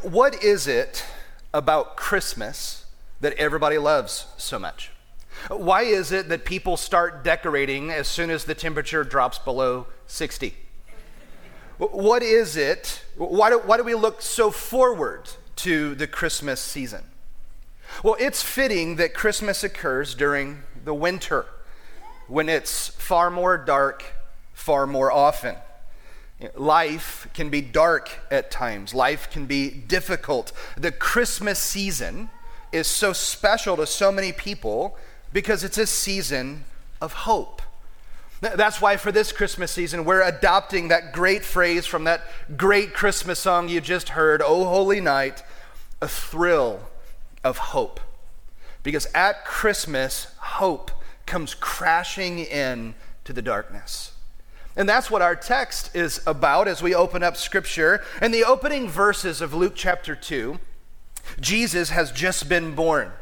What is it about Christmas that everybody loves so much? Why is it that people start decorating as soon as the temperature drops below 60? What is it? Why do we look so forward to the Christmas season? Well, it's fitting that Christmas occurs during the winter, when it's far more dark, far more often. Life can be dark at times. Life can be difficult. The Christmas season is so special to so many people because it's a season of hope. That's why for this Christmas season, we're adopting that great phrase from that great Christmas song you just heard, O Holy Night, a thrill of hope. Because at Christmas, hope comes crashing in to the darkness. And that's what our text is about as we open up Scripture. In the opening verses of Luke chapter 2, Jesus has just been born.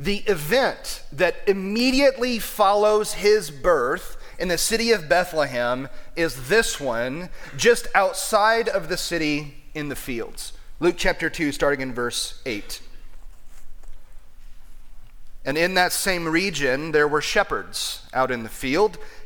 The event that immediately follows his birth in the city of Bethlehem is this one, just outside of the city in the fields. Luke chapter 2, starting in verse 8. And in that same region, there were shepherds out in the field,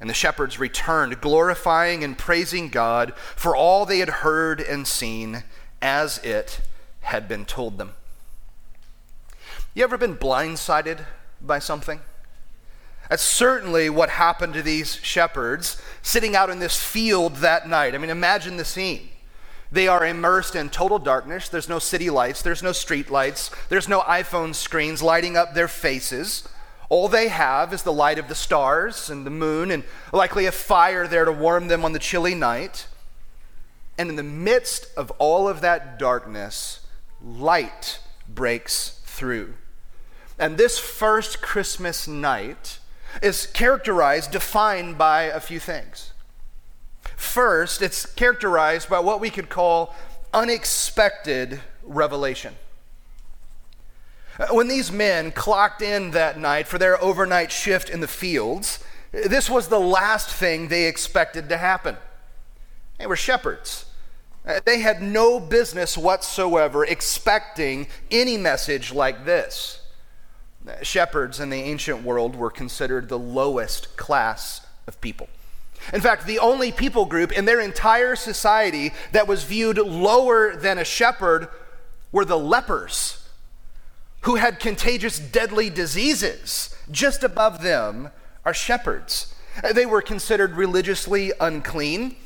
And the shepherds returned, glorifying and praising God for all they had heard and seen as it had been told them. You ever been blindsided by something? That's certainly what happened to these shepherds sitting out in this field that night. I mean, imagine the scene. They are immersed in total darkness. There's no city lights. There's no street lights. There's no iPhone screens lighting up their faces. All they have is the light of the stars and the moon and likely a fire there to warm them on the chilly night. And in the midst of all of that darkness, light breaks through. And this first Christmas night is characterized, defined by a few things. First, it's characterized by what we could call unexpected revelation. When these men clocked in that night for their overnight shift in the fields, this was the last thing they expected to happen. They were shepherds. They had no business whatsoever expecting any message like this. Shepherds in the ancient world were considered the lowest class of people. In fact, the only people group in their entire society that was viewed lower than a shepherd were the lepers, who had contagious, deadly diseases. Just above them are shepherds. They were considered religiously unclean.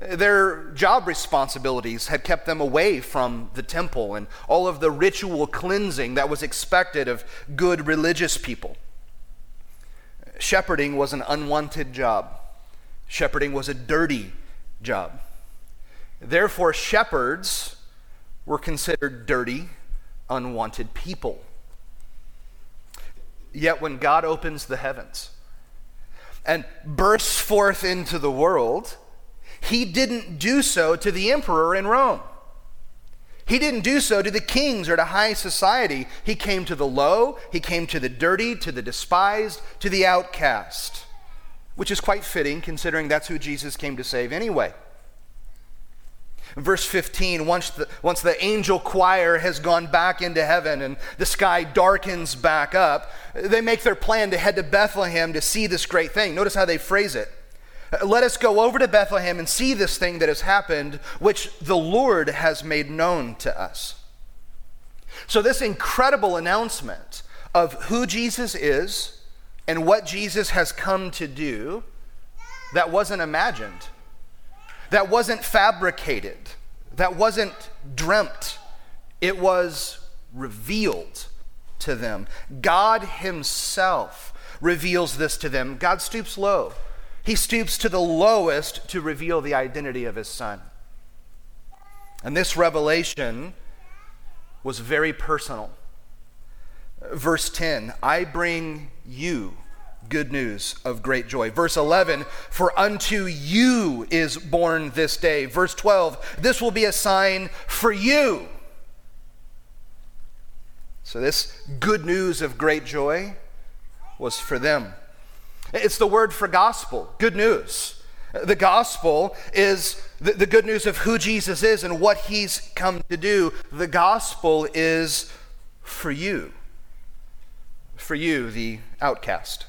Their job responsibilities had kept them away from the temple and all of the ritual cleansing that was expected of good religious people. Shepherding was an unwanted job. Shepherding was a dirty job. Therefore, shepherds were considered dirty, unwanted people. Yet when God opens the heavens and bursts forth into the world, he didn't do so to the emperor in Rome. He didn't do so to the kings or to high society. He came to the low, he came to the dirty, to the despised, to the outcast, which is quite fitting considering that's who Jesus came to save anyway. Verse 15, once the angel choir has gone back into heaven and the sky darkens back up, they make their plan to head to Bethlehem to see this great thing. Notice how they phrase it. Let us go over to Bethlehem and see this thing that has happened, which the Lord has made known to us. So this incredible announcement of who Jesus is and what Jesus has come to do, that wasn't imagined. That wasn't fabricated. That wasn't dreamt. It was revealed to them. God himself reveals this to them. God stoops low. He stoops to the lowest to reveal the identity of his son. And this revelation was very personal. Verse 10, I bring you good news of great joy. Verse 11, for unto you is born this day. Verse 12, this will be a sign for you. So this good news of great joy was for them. It's the word for gospel, good news. The gospel is the good news of who Jesus is and what he's come to do. The gospel is for you. For you, the outcast.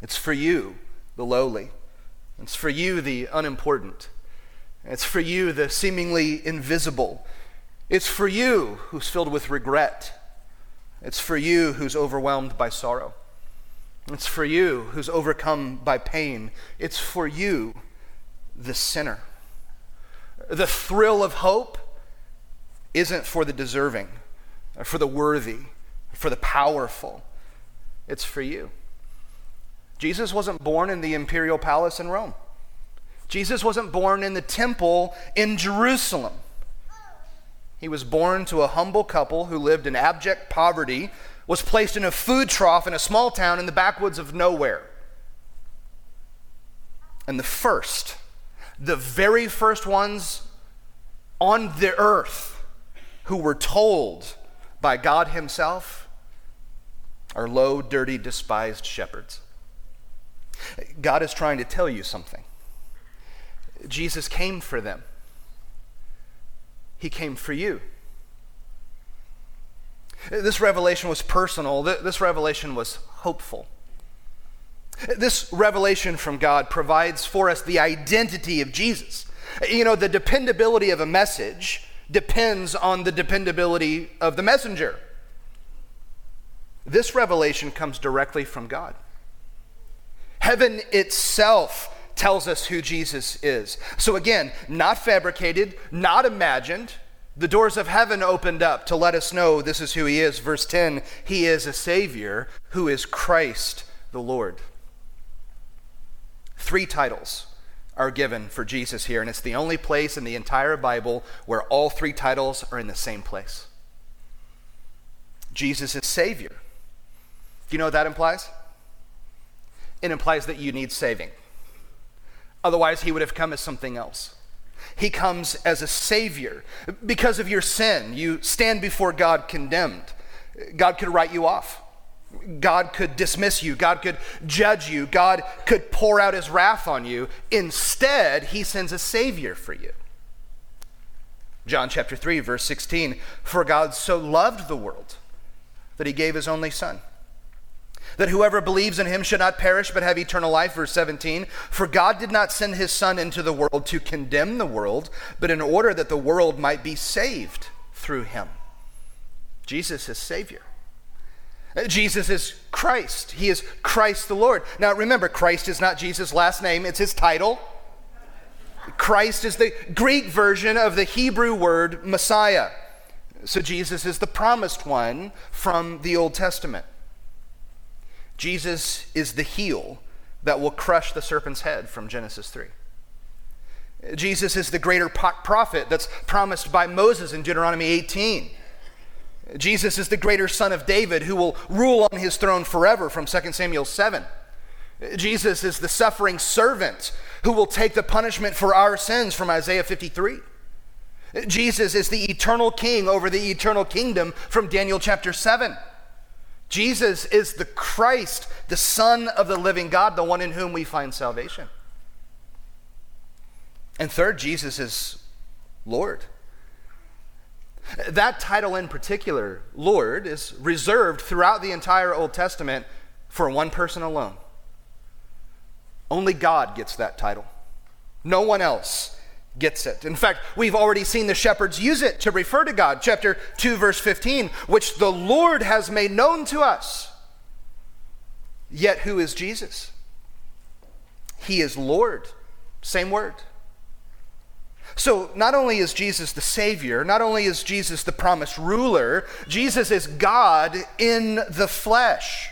It's for you, the lowly. It's for you, the unimportant. It's for you, the seemingly invisible. It's for you who's filled with regret. It's for you who's overwhelmed by sorrow. It's for you who's overcome by pain. It's for you, the sinner. The thrill of hope isn't for the deserving, for the worthy, for the powerful. It's for you. Jesus wasn't born in the imperial palace in Rome. Jesus wasn't born in the temple in Jerusalem. He was born to a humble couple who lived in abject poverty, was placed in a food trough in a small town in the backwoods of nowhere. And the very first ones on the earth who were told by God himself are low, dirty, despised shepherds. God is trying to tell you something. Jesus came for them. He came for you. This revelation was personal. This revelation was hopeful. This revelation from God provides for us the identity of Jesus. You know, the dependability of a message depends on the dependability of the messenger. This revelation comes directly from God. Heaven itself tells us who Jesus is. So again, not fabricated, not imagined. The doors of heaven opened up to let us know this is who he is. Verse 10, he is a Savior who is Christ the Lord. Three titles are given for Jesus here, and it's the only place in the entire Bible where all three titles are in the same place. Jesus is Savior. Do you know what that implies? It implies that you need saving. Otherwise, he would have come as something else. He comes as a savior. Because of your sin, you stand before God condemned. God could write you off. God could dismiss you. God could judge you. God could pour out his wrath on you. Instead, he sends a savior for you. John chapter 3, verse 16, for God so loved the world that he gave his only son, that whoever believes in him should not perish but have eternal life. Verse 17, for God did not send his son into the world to condemn the world, but in order that the world might be saved through him. Jesus is Savior. Jesus is Christ. He is Christ the Lord. Now remember, Christ is not Jesus' last name, it's his title. Christ is the Greek version of the Hebrew word Messiah. So Jesus is the promised one from the Old Testament. Jesus is the heel that will crush the serpent's head from Genesis 3. Jesus is the greater prophet that's promised by Moses in Deuteronomy 18. Jesus is the greater son of David who will rule on his throne forever from 2 Samuel 7. Jesus is the suffering servant who will take the punishment for our sins from Isaiah 53. Jesus is the eternal king over the eternal kingdom from Daniel chapter 7. Jesus is the Christ, the Son of the living God, the one in whom we find salvation. And third, Jesus is Lord. That title in particular, Lord, is reserved throughout the entire Old Testament for one person alone. Only God gets that title. No one else gets it. In fact, we've already seen the shepherds use it to refer to God. Chapter 2, verse 15, which the Lord has made known to us. Yet who is Jesus? He is Lord. Same word. So not only is Jesus the Savior, not only is Jesus the promised ruler, Jesus is God in the flesh.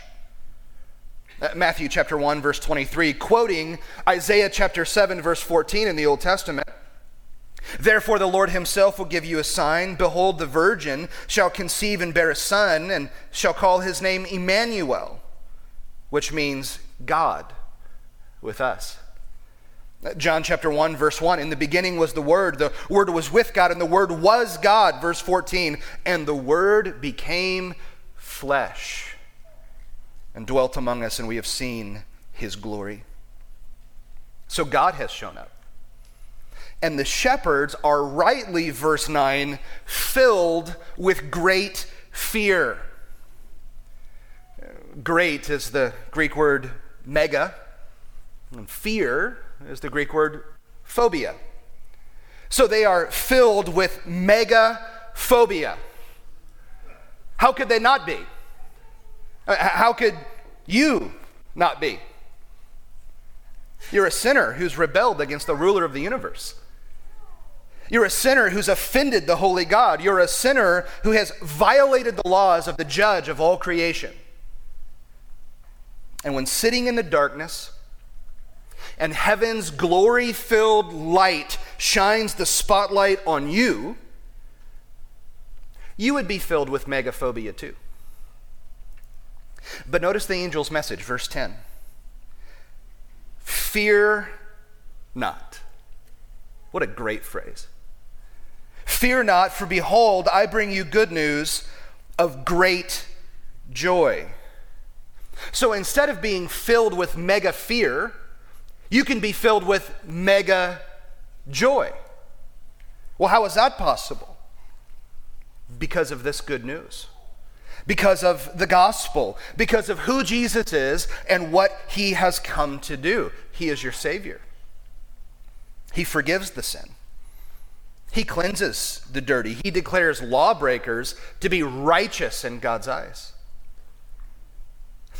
Matthew chapter 1, verse 23, quoting Isaiah chapter 7, verse 14 in the Old Testament. Therefore the Lord himself will give you a sign. Behold, the virgin shall conceive and bear a son, and shall call his name Emmanuel, which means God with us. John chapter 1, verse 1, in the beginning was the Word was with God, and the Word was God, verse 14, and the Word became flesh and dwelt among us, and we have seen his glory. So God has shown up. And the shepherds are rightly, verse 9, filled with great fear. Great is the Greek word mega, and fear is the Greek word phobia. So they are filled with megaphobia. How could they not be? How could you not be? You're a sinner who's rebelled against the ruler of the universe. You're a sinner who's offended the holy God. You're a sinner who has violated the laws of the judge of all creation. And when sitting in the darkness, and heaven's glory-filled light shines the spotlight on you, you would be filled with megaphobia too. But notice the angel's message, verse 10. Fear not. What a great phrase. Fear not, for behold, I bring you good news of great joy. So instead of being filled with mega fear, you can be filled with mega joy. Well, how is that possible? Because of this good news. Because of the gospel. Because of who Jesus is and what he has come to do. He is your Savior. He forgives the sin. He cleanses the dirty. He declares lawbreakers to be righteous in God's eyes.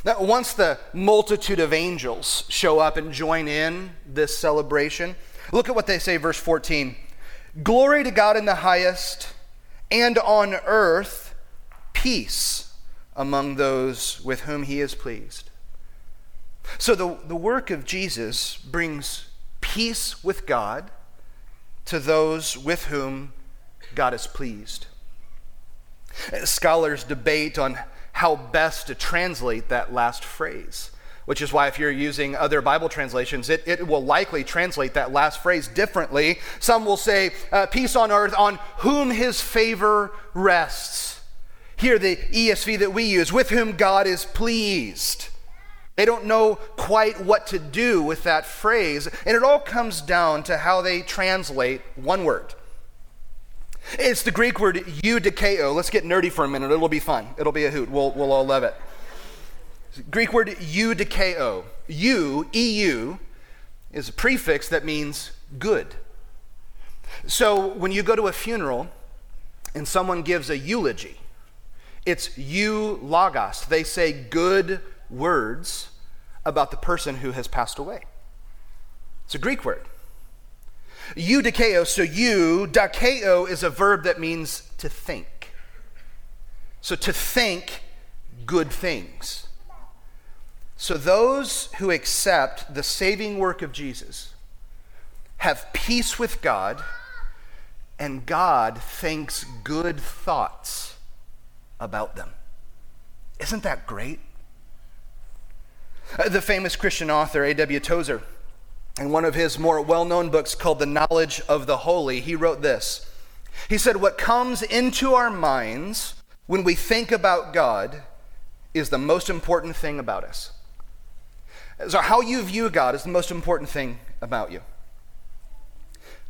Now, once the multitude of angels show up and join in this celebration, look at what they say, verse 14. Glory to God in the highest, and on earth peace among those with whom he is pleased. So the work of Jesus brings peace with God to those with whom God is pleased. Scholars debate on how best to translate that last phrase, which is why if you're using other Bible translations, it will likely translate that last phrase differently. Some will say, peace on earth on whom his favor rests. Here, the ESV that we use, with whom God is pleased. They don't know quite what to do with that phrase, and it all comes down to how they translate one word. It's the Greek word eudikeo. Let's get nerdy for a minute. It'll be fun. It'll be a hoot. We'll all love it. Greek word eudikeo. EU, is a prefix that means good. So when you go to a funeral and someone gives a eulogy, it's eulogos. They say good words about the person who has passed away. It's a Greek word. Eudikeo, so eudikeo is a verb that means to think. So to think good things. So those who accept the saving work of Jesus have peace with God, and God thinks good thoughts about them. Isn't that great? The famous Christian author A.W. Tozer, in one of his more well-known books called The Knowledge of the Holy, he wrote this. He said, what comes into our minds when we think about God is the most important thing about us. So how you view God is the most important thing about you.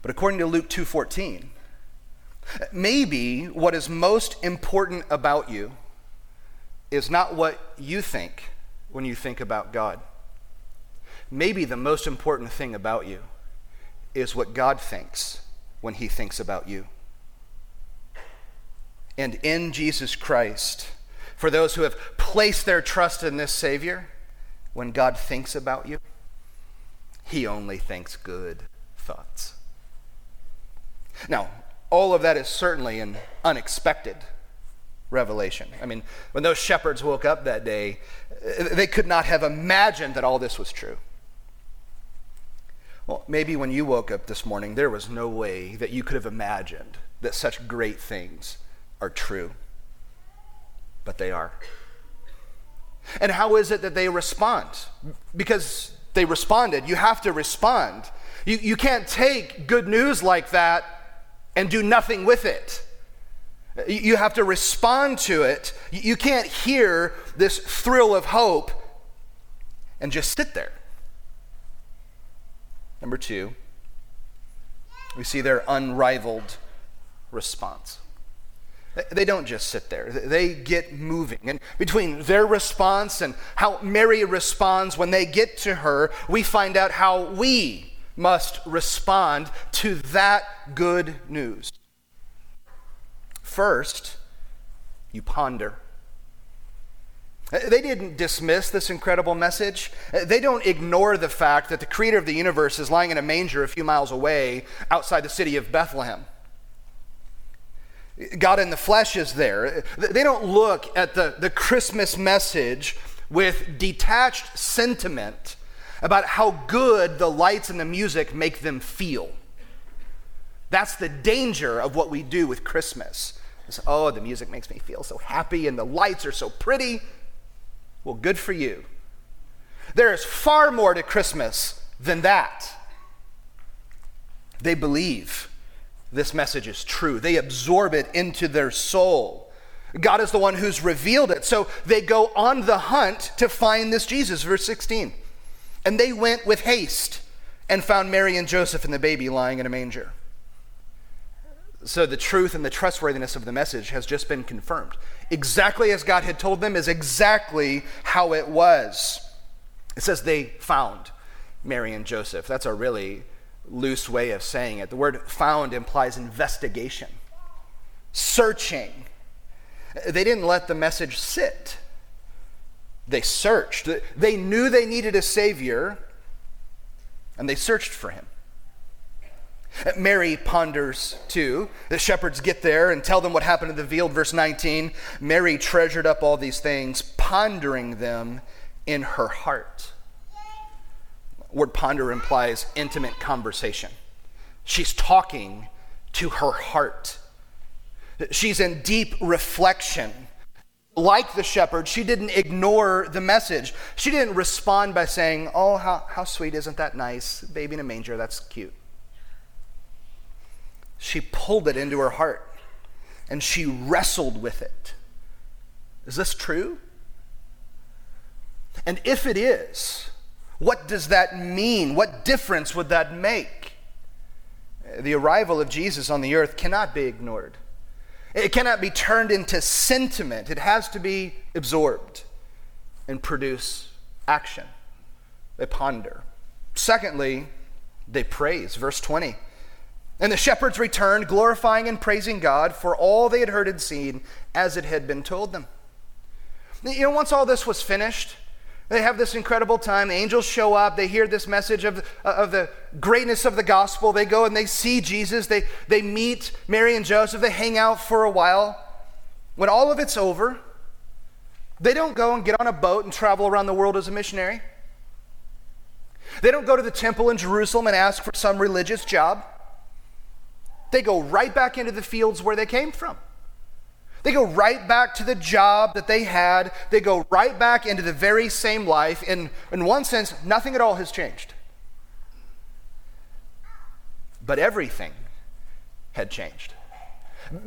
But according to Luke 2:14, Maybe what is most important about you is not what you think when you think about God. Maybe the most important thing about you is what God thinks when he thinks about you. And in Jesus Christ, for those who have placed their trust in this Savior, when God thinks about you, he only thinks good thoughts. Now, all of that is certainly an unexpected revelation. I mean, when those shepherds woke up that day, they could not have imagined that all this was true. Well, maybe when you woke up this morning, there was no way that you could have imagined that such great things are true. But they are. And how is it that they respond? Because they responded. You have to respond. You can't take good news like that and do nothing with it. You have to respond to it. You can't hear this thrill of hope and just sit there. Number two, we see their unrivaled response. They don't just sit there. They get moving. And between their response and how Mary responds when they get to her, we find out how we must respond to that good news. First, you ponder. They didn't dismiss this incredible message. They don't ignore the fact that the creator of the universe is lying in a manger a few miles away outside the city of Bethlehem. God in the flesh is there. They don't look at the Christmas message with detached sentiment about how good the lights and the music make them feel. That's the danger of what we do with Christmas. It's, oh, the music makes me feel so happy and the lights are so pretty. Well, good for you. There is far more to Christmas than that. They believe this message is true. They absorb it into their soul. God is the one who's revealed it. So they go on the hunt to find this Jesus. Verse 16. And they went with haste and found Mary and Joseph and the baby lying in a manger. So the truth and the trustworthiness of the message has just been confirmed. Exactly as God had told them is exactly how it was. It says they found Mary and Joseph. That's a really loose way of saying it. The word found implies investigation, searching. They didn't let the message sit. They searched. They knew they needed a Savior, and they searched for him. Mary ponders too. The shepherds get there and tell them what happened in the field. Verse 19, Mary treasured up all these things, pondering them in her heart. Word ponder implies intimate conversation. She's talking to her heart. She's in deep reflection. Like the shepherd, she didn't ignore the message. She didn't respond by saying, oh, how sweet, isn't that nice? Baby in a manger, that's cute. She pulled it into her heart and she wrestled with it. Is this true? And if it is, what does that mean? What difference would that make? The arrival of Jesus on the earth cannot be ignored. It cannot be turned into sentiment. It has to be absorbed and produce action. They ponder. Secondly, they praise. Verse 20. And the shepherds returned, glorifying and praising God for all they had heard and seen as it had been told them. You know, once all this was finished, they have this incredible time. The angels show up. They hear this message of the greatness of the gospel. They go and they see Jesus. They meet Mary and Joseph. They hang out for a while. When all of it's over, they don't go and get on a boat and travel around the world as a missionary. They don't go to the temple in Jerusalem and ask for some religious job. They go right back into the fields where they came from. They go right back to the job that they had. They go right back into the very same life. In one sense, nothing at all has changed. But everything had changed.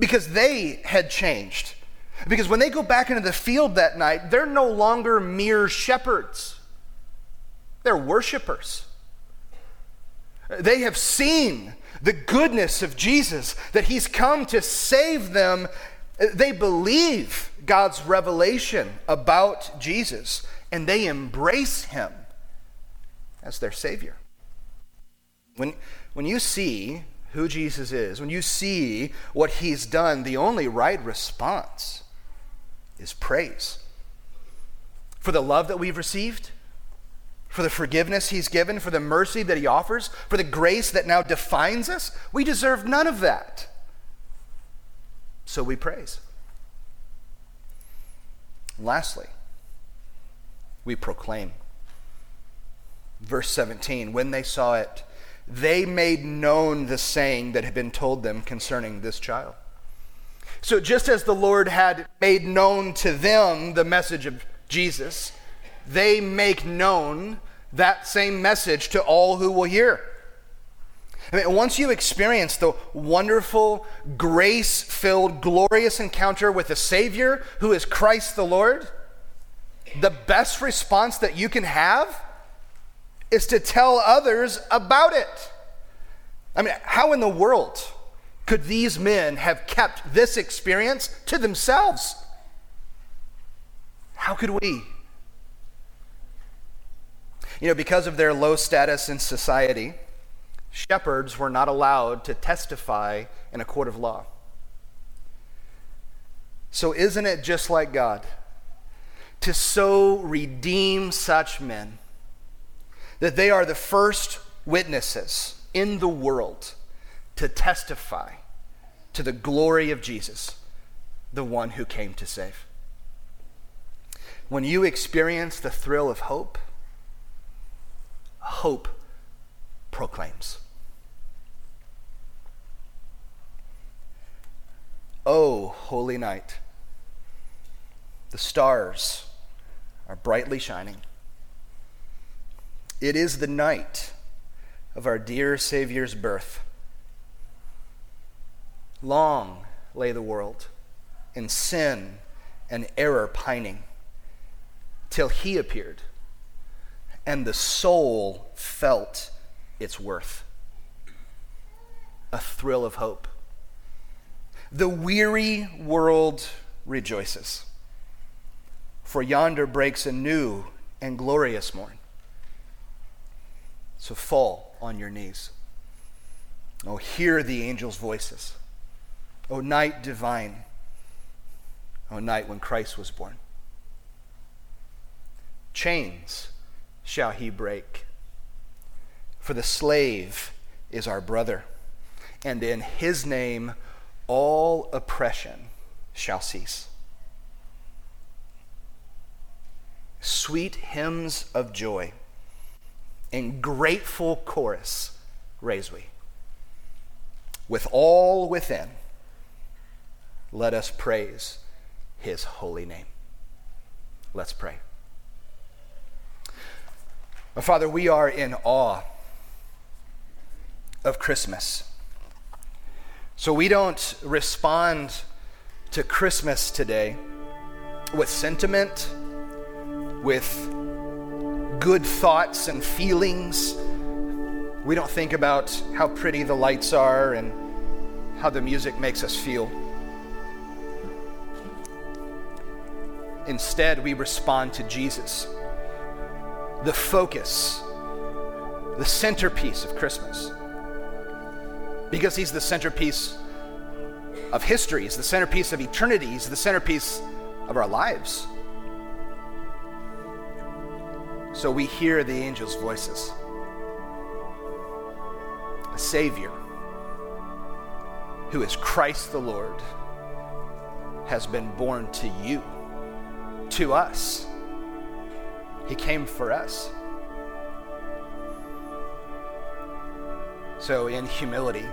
Because they had changed. Because when they go back into the field that night, they're no longer mere shepherds. They're worshipers. They have seen the goodness of Jesus, that he's come to save them, they believe God's revelation about Jesus, and they embrace him as their Savior. When you see who Jesus is, when you see what he's done, the only right response is praise. For the love that we've received, for the forgiveness he's given, for the mercy that he offers, for the grace that now defines us, we deserve none of that. So we praise. Lastly, we proclaim. Verse 17, when they saw it, they made known the saying that had been told them concerning this child. So just as the Lord had made known to them the message of Jesus, they make known that same message to all who will hear. I mean, once you experience the wonderful, grace-filled, glorious encounter with the Savior, who is Christ the Lord, the best response that you can have is to tell others about it. I mean, how in the world could these men have kept this experience to themselves? How could we? You know, because of their low status in society, shepherds were not allowed to testify in a court of law. So isn't it just like God to so redeem such men that they are the first witnesses in the world to testify to the glory of Jesus, the one who came to save? When you experience the thrill of hope, hope proclaims. O holy night, the stars are brightly shining. It is the night of our dear Savior's birth. Long lay the world in sin and error pining, till he appeared, and the soul felt its worth. A thrill of hope. The weary world rejoices, for yonder breaks a new and glorious morn. So fall on your knees. Oh, hear the angels' voices. O night divine. O night when Christ was born. Chains shall he break, for the slave is our brother, and in his name all oppression shall cease. Sweet hymns of joy in grateful chorus raise we. With all within, let us praise his holy name. Let's pray. Father, we are in awe of Christmas. So we don't respond to Christmas today with sentiment, with good thoughts and feelings. We don't think about how pretty the lights are and how the music makes us feel. Instead, we respond to Jesus, the focus, the centerpiece of Christmas. Because he's the centerpiece of history, he's the centerpiece of eternity, he's the centerpiece of our lives. So we hear the angels' voices. A Savior who is Christ the Lord has been born to you, to us. He came for us. So in humility,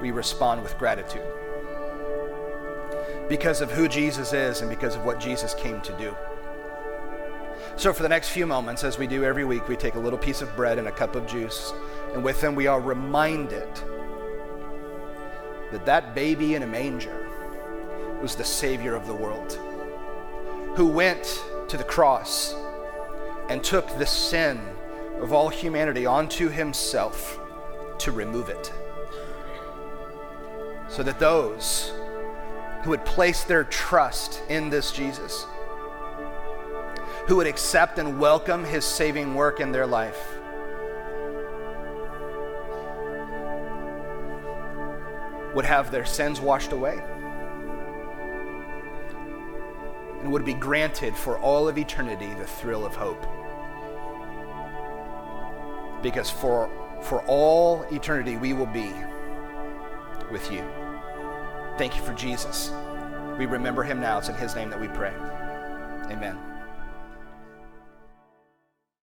we respond with gratitude because of who Jesus is and because of what Jesus came to do. So for the next few moments, as we do every week, we take a little piece of bread and a cup of juice, and with them we are reminded that that baby in a manger was the Savior of the world, who went to the cross and took the sin of all humanity onto himself to remove it, so that those who would place their trust in this Jesus, who would accept and welcome his saving work in their life, would have their sins washed away and would be granted for all of eternity the thrill of hope. Because for all eternity, we will be with you. Thank you for Jesus. We remember him now. It's in his name that we pray. Amen.